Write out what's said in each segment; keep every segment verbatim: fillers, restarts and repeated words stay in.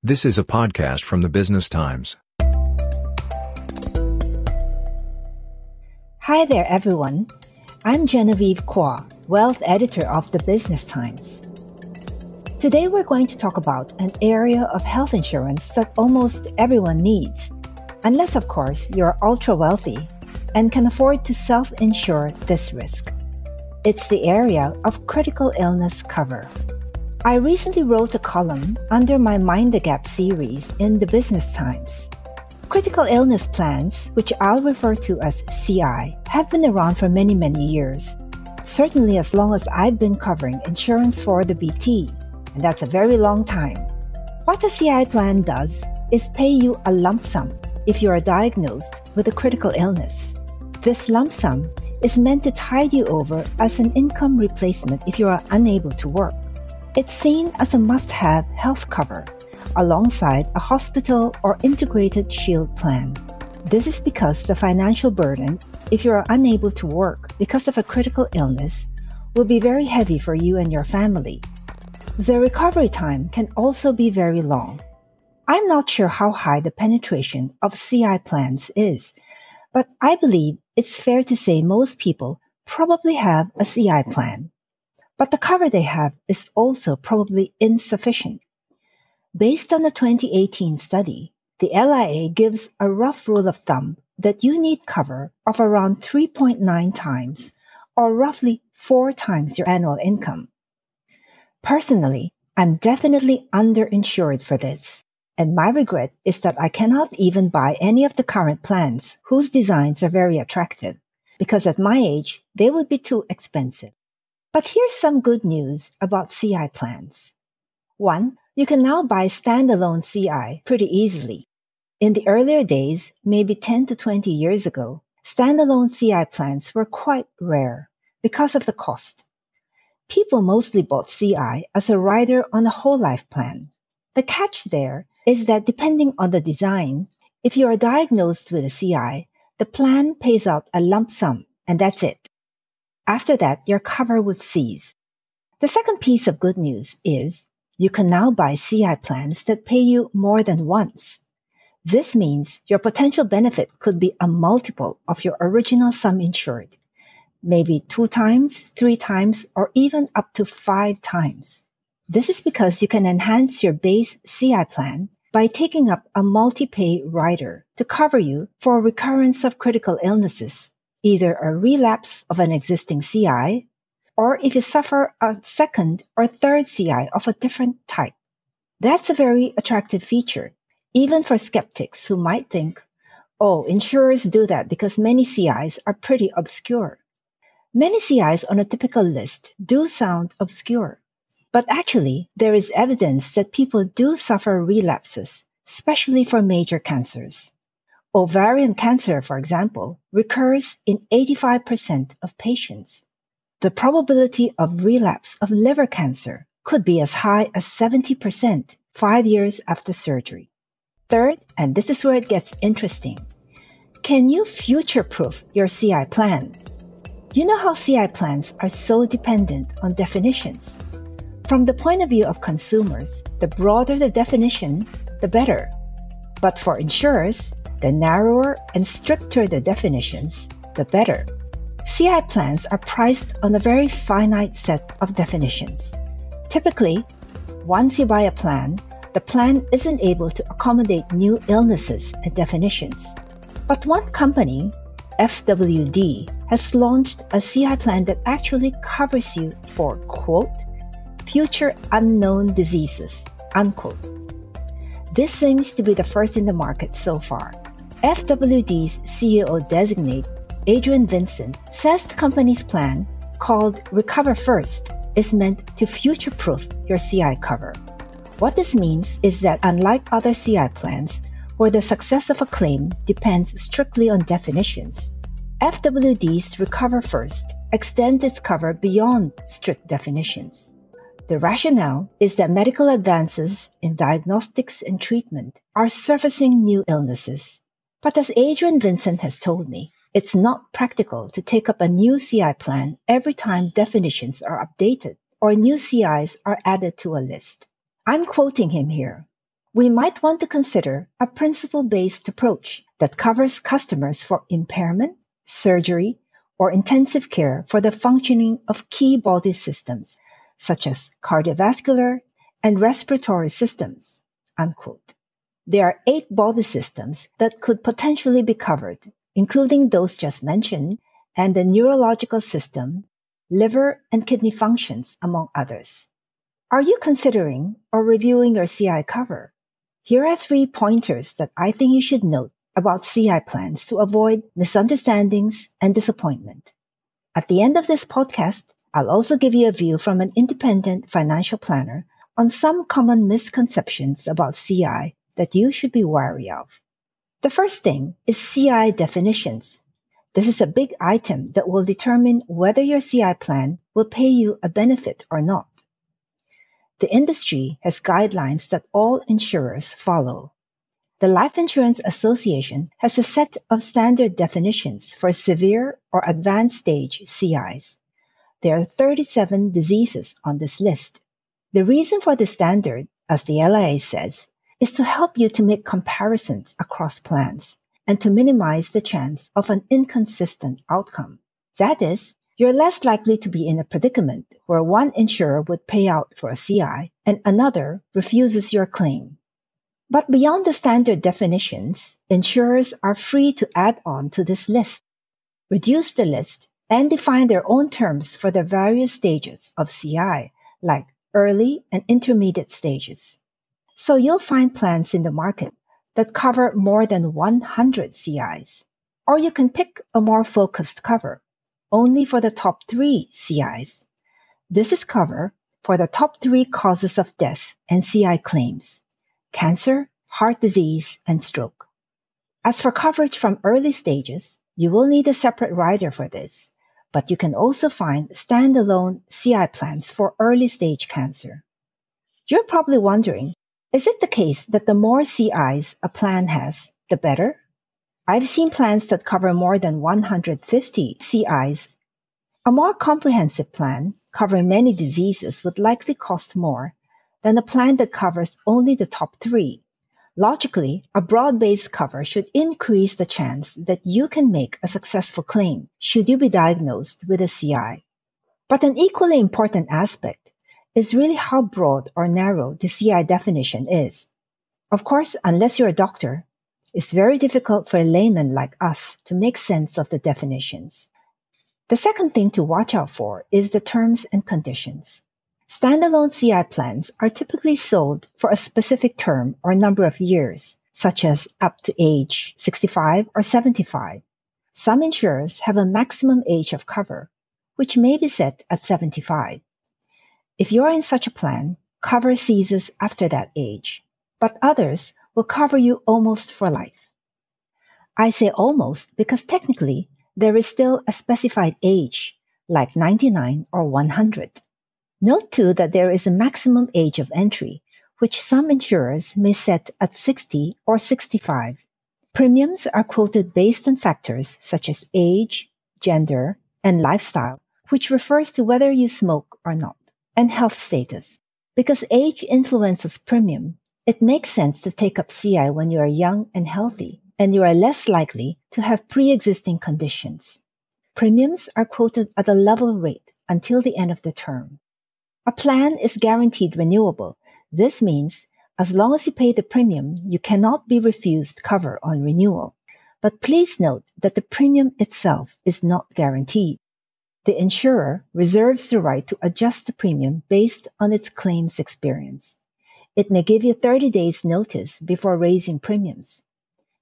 This is a podcast from the Business Times. Hi there, everyone. I'm Genevieve Cua, Wealth Editor of the Business Times. Today we're going to talk about an area of health insurance that almost everyone needs, unless, of course, you're ultra-wealthy and can afford to self-insure this risk. It's the area of critical illness cover. I recently wrote a column under my Mind the Gap series in the Business Times. Critical illness plans, which I'll refer to as C I, have been around for many, many years, certainly as long as I've been covering insurance for the B T, and that's a very long time. What a C I plan does is pay you a lump sum if you are diagnosed with a critical illness. This lump sum is meant to tide you over as an income replacement if you are unable to work. It's seen as a must-have health cover alongside a hospital or integrated shield plan. This is because the financial burden, if you are unable to work because of a critical illness, will be very heavy for you and your family. The recovery time can also be very long. I'm not sure how high the penetration of C I plans is, but I believe it's fair to say most people probably have a C I plan. But the cover they have is also probably insufficient. Based on a twenty eighteen study, the L I A gives a rough rule of thumb that you need cover of around three point nine times, or roughly four times your annual income. Personally, I'm definitely underinsured for this, and my regret is that I cannot even buy any of the current plans whose designs are very attractive, because at my age, they would be too expensive. But here's some good news about C I plans. One, you can now buy standalone C I pretty easily. In the earlier days, maybe ten to twenty years ago, standalone C I plans were quite rare because of the cost. People mostly bought C I as a rider on a whole life plan. The catch there is that depending on the design, if you are diagnosed with a C I, the plan pays out a lump sum, and that's it. After that, your cover would cease. The second piece of good news is you can now buy C I plans that pay you more than once. This means your potential benefit could be a multiple of your original sum insured, maybe two times, three times, or even up to five times. This is because you can enhance your base C I plan by taking up a multi-pay rider to cover you for recurrence of critical illnesses, either a relapse of an existing C I, or if you suffer a second or third C I of a different type. That's a very attractive feature, even for skeptics who might think, oh, insurers do that because many C Is are pretty obscure. Many C Is on a typical list do sound obscure, but actually there is evidence that people do suffer relapses, especially for major cancers. Ovarian cancer, for example, recurs in eighty-five percent of patients. The probability of relapse of liver cancer could be as high as seventy percent five years after surgery. Third, and this is where it gets interesting, can you future-proof your C I plan? You know how C I plans are so dependent on definitions. From the point of view of consumers, the broader the definition, the better. But for insurers, the narrower and stricter the definitions, the better. C I plans are priced on a very finite set of definitions. Typically, once you buy a plan, the plan isn't able to accommodate new illnesses and definitions. But one company, F W D, has launched a C I plan that actually covers you for, quote, future unknown diseases, unquote. This seems to be the first in the market so far. F W D's C E O-designate, Adrian Vincent, says the company's plan, called Recover First, is meant to future-proof your C I cover. What this means is that unlike other C I plans, where the success of a claim depends strictly on definitions, F W D's Recover First extends its cover beyond strict definitions. The rationale is that medical advances in diagnostics and treatment are surfacing new illnesses. But as Adrian Vincent has told me, it's not practical to take up a new C I plan every time definitions are updated or new C Is are added to a list. I'm quoting him here. we might want to consider a principle-based approach that covers customers for impairment, surgery, or intensive care for the functioning of key body systems, such as cardiovascular and respiratory systems, unquote. There are eight body systems that could potentially be covered, including those just mentioned, and the neurological system, liver and kidney functions, among others. Are you considering or reviewing your C I cover? Here are three pointers that I think you should note about C I plans to avoid misunderstandings and disappointment. At the end of this podcast, I'll also give you a view from an independent financial planner on some common misconceptions about C I that you should be wary of. The first thing is C I definitions. This is a big item that will determine whether your C I plan will pay you a benefit or not. The industry has guidelines that all insurers follow. The Life Insurance Association has a set of standard definitions for severe or advanced stage C Is. There are thirty-seven diseases on this list. The reason for the standard, as the L I A says, is to help you to make comparisons across plans and to minimize the chance of an inconsistent outcome. That is, you're less likely to be in a predicament where one insurer would pay out for a C I and another refuses your claim. But beyond the standard definitions, insurers are free to add on to this list, reduce the list, and define their own terms for the various stages of C I, like early and intermediate stages. So you'll find plans in the market that cover more than one hundred C Is, or you can pick a more focused cover, only for the top three C Is. This is cover for the top three causes of death and C I claims: cancer, heart disease, and stroke. As for coverage from early stages, you will need a separate rider for this, but you can also find standalone C I plans for early stage cancer. You're probably wondering, is it the case that the more C Is a plan has, the better? I've seen plans that cover more than one hundred fifty C Is. A more comprehensive plan covering many diseases would likely cost more than a plan that covers only the top three. Logically, a broad-based cover should increase the chance that you can make a successful claim should you be diagnosed with a C I. But an equally important aspect is really how broad or narrow the C I definition is. Of course, unless you're a doctor, it's very difficult for a layman like us to make sense of the definitions. The second thing to watch out for is the terms and conditions. Standalone C I plans are typically sold for a specific term or number of years, such as up to age sixty-five or seventy-five. Some insurers have a maximum age of cover, which may be set at seventy-five. If you're in such a plan, cover ceases after that age, but others will cover you almost for life. I say almost because technically there is still a specified age, like ninety-nine or one hundred. Note too that there is a maximum age of entry, which some insurers may set at sixty or sixty-five. Premiums are quoted based on factors such as age, gender, and lifestyle, which refers to whether you smoke or not, and health status. Because age influences premium, it makes sense to take up C I when you are young and healthy, and you are less likely to have pre-existing conditions. Premiums are quoted at a level rate until the end of the term. A plan is guaranteed renewable. This means as long as you pay the premium, you cannot be refused cover on renewal. But please note that the premium itself is not guaranteed. The insurer reserves the right to adjust the premium based on its claims experience. It may give you thirty days notice before raising premiums.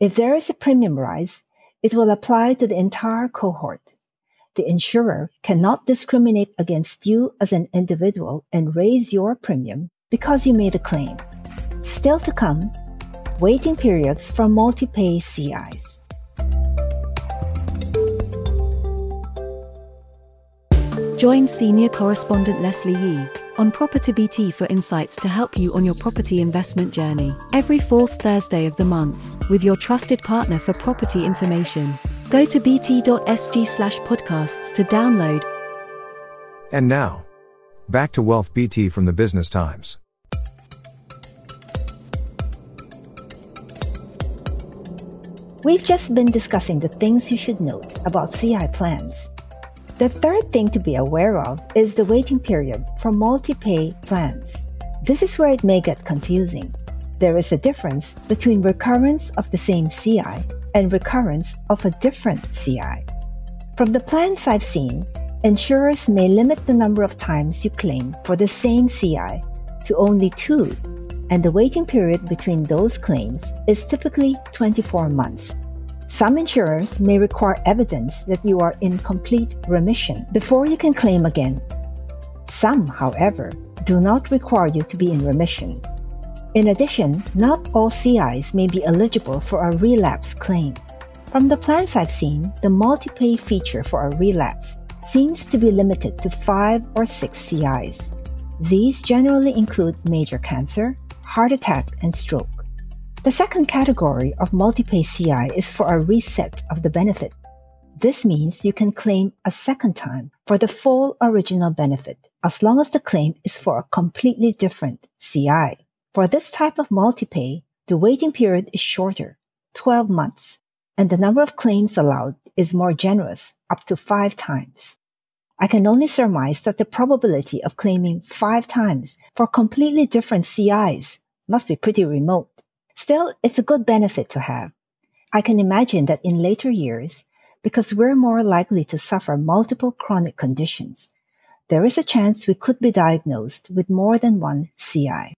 If there is a premium rise, it will apply to the entire cohort. The insurer cannot discriminate against you as an individual and raise your premium because you made a claim. Still to come, waiting periods for multi-pay C Is. Join senior correspondent Leslie Yee on PropertyBT for insights to help you on your property investment journey every fourth Thursday of the month with your trusted partner for property information. Go to bt.sg slash podcasts to download. And now, back to WealthBT from the Business Times. We've just been discussing the things you should note about C I plans. The third thing to be aware of is the waiting period for multi-pay plans. This is where it may get confusing. There is a difference between recurrence of the same C I and recurrence of a different C I. From the plans I've seen, insurers may limit the number of times you claim for the same C I to only two, and the waiting period between those claims is typically twenty-four months. Some insurers may require evidence that you are in complete remission before you can claim again. Some, however, do not require you to be in remission. In addition, not all C Is may be eligible for a relapse claim. From the plans I've seen, the multi-pay feature for a relapse seems to be limited to five or six C Is. These generally include major cancer, heart attack, and stroke. The second category of multi-pay C I is for a reset of the benefit. This means you can claim a second time for the full original benefit, as long as the claim is for a completely different C I. For this type of multi-pay, the waiting period is shorter, twelve months, and the number of claims allowed is more generous, up to five times. I can only surmise that the probability of claiming five times for completely different C Is must be pretty remote. Still, it's a good benefit to have. I can imagine that in later years, because we're more likely to suffer multiple chronic conditions, there is a chance we could be diagnosed with more than one C I.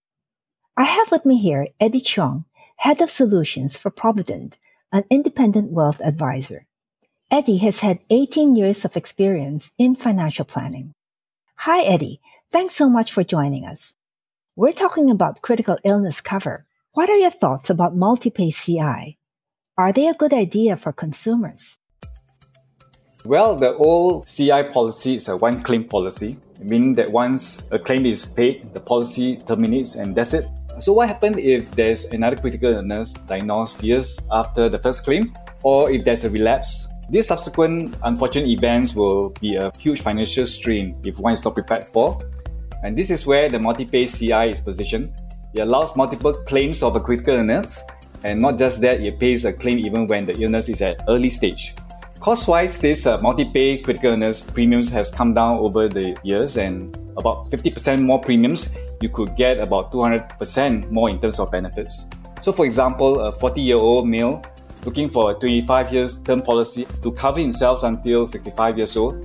I have with me here Eddie Chong, Head of Solutions for Provident, an independent wealth advisor. Eddie has had eighteen years of experience in financial planning. Hi, Eddie. Thanks so much for joining us. We're talking about critical illness cover. What are your thoughts about multi-pay C I? Are they a good idea for consumers? Well, the old C I policy is a one-claim policy, meaning that once a claim is paid, the policy terminates and that's it. So what happens if there's another critical illness diagnosed years after the first claim, or if there's a relapse? These subsequent unfortunate events will be a huge financial strain if one is not prepared for. And this is where the multi-pay C I is positioned. It allows multiple claims of a critical illness, and not just that, it pays a claim even when the illness is at early stage. Cost-wise, this uh, multi-pay critical illness premiums has come down over the years, and about fifty percent more premiums, you could get about two hundred percent more in terms of benefits. So for example, a forty-year-old male looking for a twenty-five years term policy to cover himself until sixty-five years old,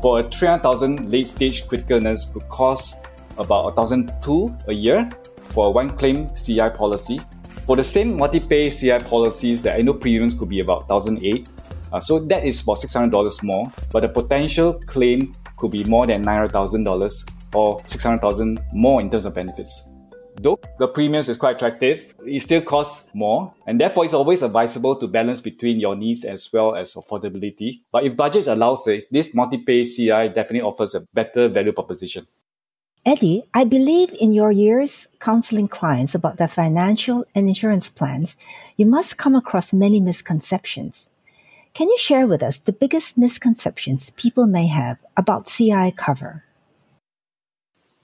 for a three hundred thousand late-stage critical illness could cost about one thousand two dollars a year, for a one-claim C I policy. For the same multi-pay C I policies, the annual premiums could be about one thousand eight dollars. Uh, so that is about six hundred dollars more, but the potential claim could be more than nine hundred thousand dollars or six hundred thousand dollars more in terms of benefits. Though the premiums is quite attractive, it still costs more, and therefore it's always advisable to balance between your needs as well as affordability. But if budget allows it, this multi-pay C I definitely offers a better value proposition. Eddie, I believe in your years counseling clients about their financial and insurance plans, you must come across many misconceptions. Can you share with us the biggest misconceptions people may have about C I cover?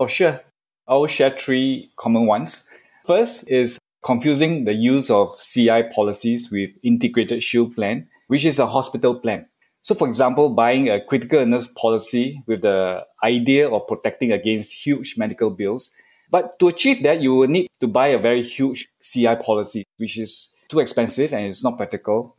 Oh, sure. I'll share three common ones. First is confusing the use of C I policies with integrated shield plan, which is a hospital plan. So for example, buying a critical illness policy with the idea of protecting against huge medical bills. But to achieve that, you will need to buy a very huge C I policy, which is too expensive and it's not practical.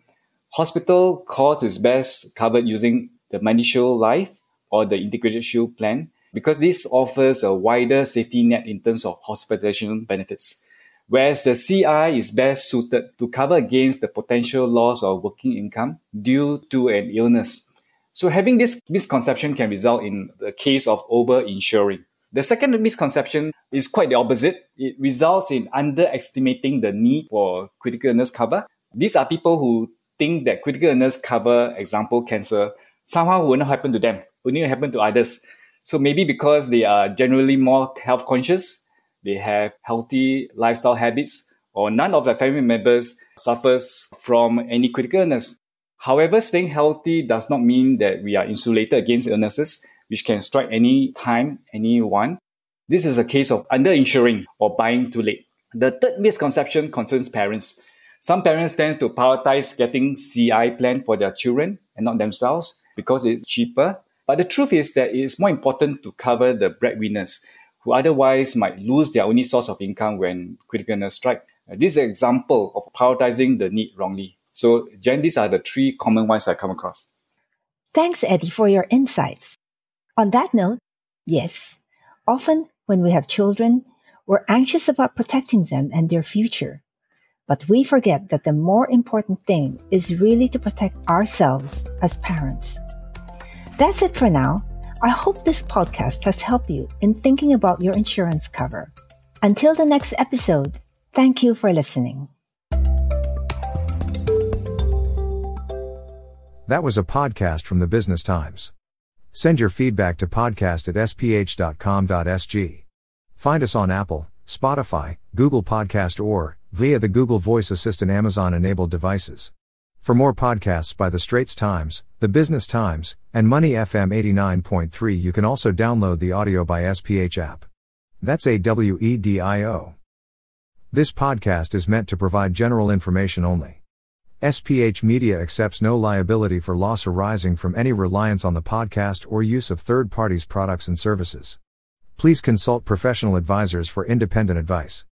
Hospital cost is best covered using the MediShield Life or the Integrated Shield Plan, because this offers a wider safety net in terms of hospitalization benefits. Whereas the C I is best suited to cover against the potential loss of working income due to an illness. So having this misconception can result in the case of over-insuring. The second misconception is quite the opposite. It results in underestimating the need for critical illness cover. These are people who think that critical illness cover, example cancer, somehow will not happen to them, will not happen to others. So maybe because they are generally more health conscious, they have healthy lifestyle habits, or none of their family members suffers from any critical illness. However, staying healthy does not mean that we are insulated against illnesses, which can strike any time, anyone. This is a case of underinsuring or buying too late. The third misconception concerns parents. Some parents tend to prioritize getting C I plan for their children and not themselves because it's cheaper. But the truth is that it's more important to cover the breadwinners who otherwise might lose their only source of income when critical illness strikes. This is an example of prioritizing the need wrongly. So, Jen, these are the three common ones I come across. Thanks, Eddie, for your insights. On that note, yes, often when we have children, we're anxious about protecting them and their future. But we forget that the more important thing is really to protect ourselves as parents. That's it for now. I hope this podcast has helped you in thinking about your insurance cover. Until the next episode, thank you for listening. That was a podcast from the Business Times. Send your feedback to podcast at s p h dot com dot s g. Find us on Apple, Spotify, Google Podcast, or via the Google Voice Assistant Amazon-enabled devices. For more podcasts by the Straits Times, the Business Times, and Money F M eighty-nine point three, you can also download the Audio by S P H app. That's A W E D I O. This podcast is meant to provide general information only. S P H Media accepts no liability for loss arising from any reliance on the podcast or use of third parties' products and services. Please consult professional advisors for independent advice.